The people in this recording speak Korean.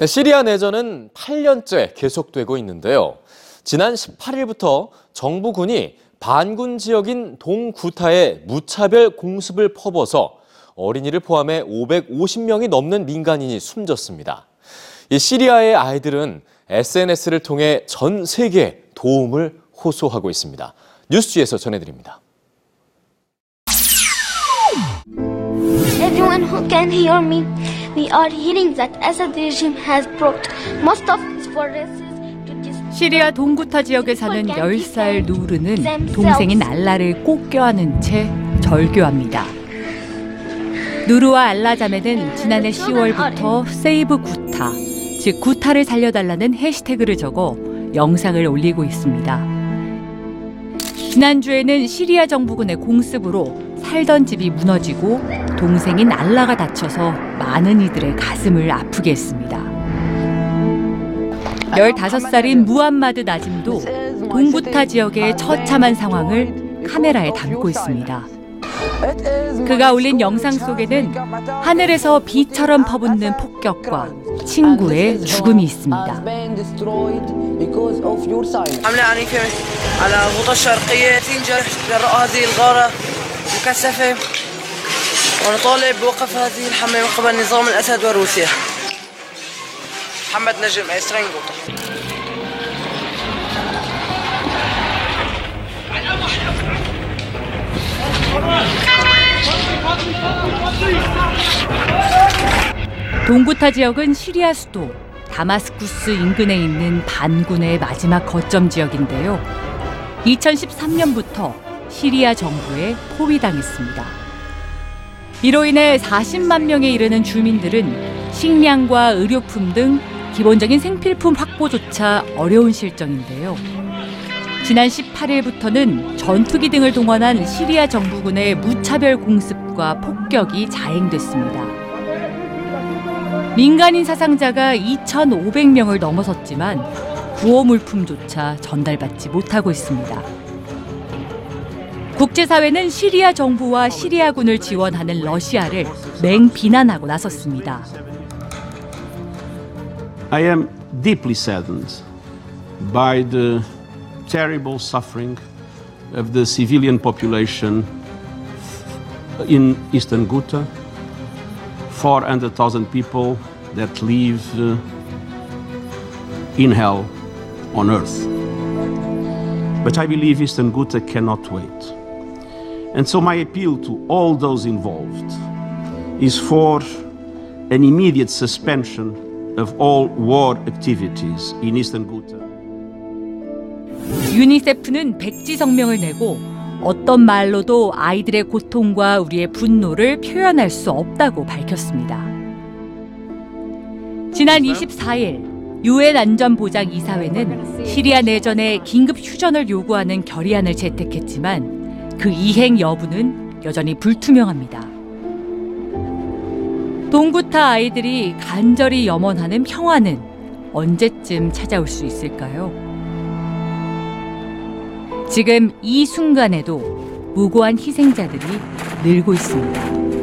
네, 시리아 내전은 8년째 계속되고 있는데요. 지난 18일부터 정부군이 반군 지역인 동구타에 무차별 공습을 퍼부어서 어린이를 포함해 550명이 넘는 민간인이 숨졌습니다. 이 시리아의 아이들은 SNS를 통해 전 세계에 도움을 호소하고 있습니다. 뉴스지에서 전해드립니다. Everyone who can hear me, we are hearing that Assad regime has brought most of his forests. 시리아 동구타 지역에 사는 10살 누르는 동생인 알라를 꼭 껴안은 채 절교합니다. 누르와 알라 자매는 지난해 10월부터 세이브 구타, 즉 구타를 살려달라는 해시태그를 적어 영상을 올리고 있습니다. 지난주에는 시리아 정부군의 공습으로 살던 집이 무너지고 동생인 알라가 다쳐서 많은 이들의 가슴을 아프게 했습니다. 15살인 무함마드 나짐도 동구타 지역의 처참한 상황을 카메라에 담고 있습니다. 그가 올린 영상 속에는 하늘에서 비처럼 퍼붓는 폭격과 친구의 죽음이 있습니다. 동구타 지역은 시리아 수도 다마스쿠스 인근에 있는 반군의 마지막 거점 지역인데요. 2013년부터 시리아 정부에 포위당했습니다. 이로 인해 40만 명에 이르는 주민들은 식량과 의료품 등 기본적인 생필품 확보조차 어려운 실정인데요. 지난 18일부터는 전투기 등을 동원한 시리아 정부군의 무차별 공습과 폭격이 자행됐습니다. 민간인 사상자가 2,500명을 넘어섰지만 구호 물품조차 전달받지 못하고 있습니다. 국제사회는 시리아 정부와 시리아군을 지원하는 러시아를 맹비난하고 나섰습니다. I am deeply saddened by the terrible suffering of the civilian population in Eastern Ghouta. 400,000 people that live in hell on earth. But I believe Eastern Ghouta cannot wait. And so my appeal to all those involved is for an immediate suspension of all war activities in Eastern Ghouta. 유니세프는 백지 성명을 내고 어떤 말로도 아이들의 고통과 우리의 분노를 표현할 수 없다고 밝혔습니다. 지난 24일 유엔 안전보장이사회는 시리아 내전에 긴급 휴전을 요구하는 결의안을 채택했지만 그 이행 여부는 여전히 불투명합니다. 동구타 아이들이 간절히 염원하는 평화는 언제쯤 찾아올 수 있을까요? 지금 이 순간에도 무고한 희생자들이 늘고 있습니다.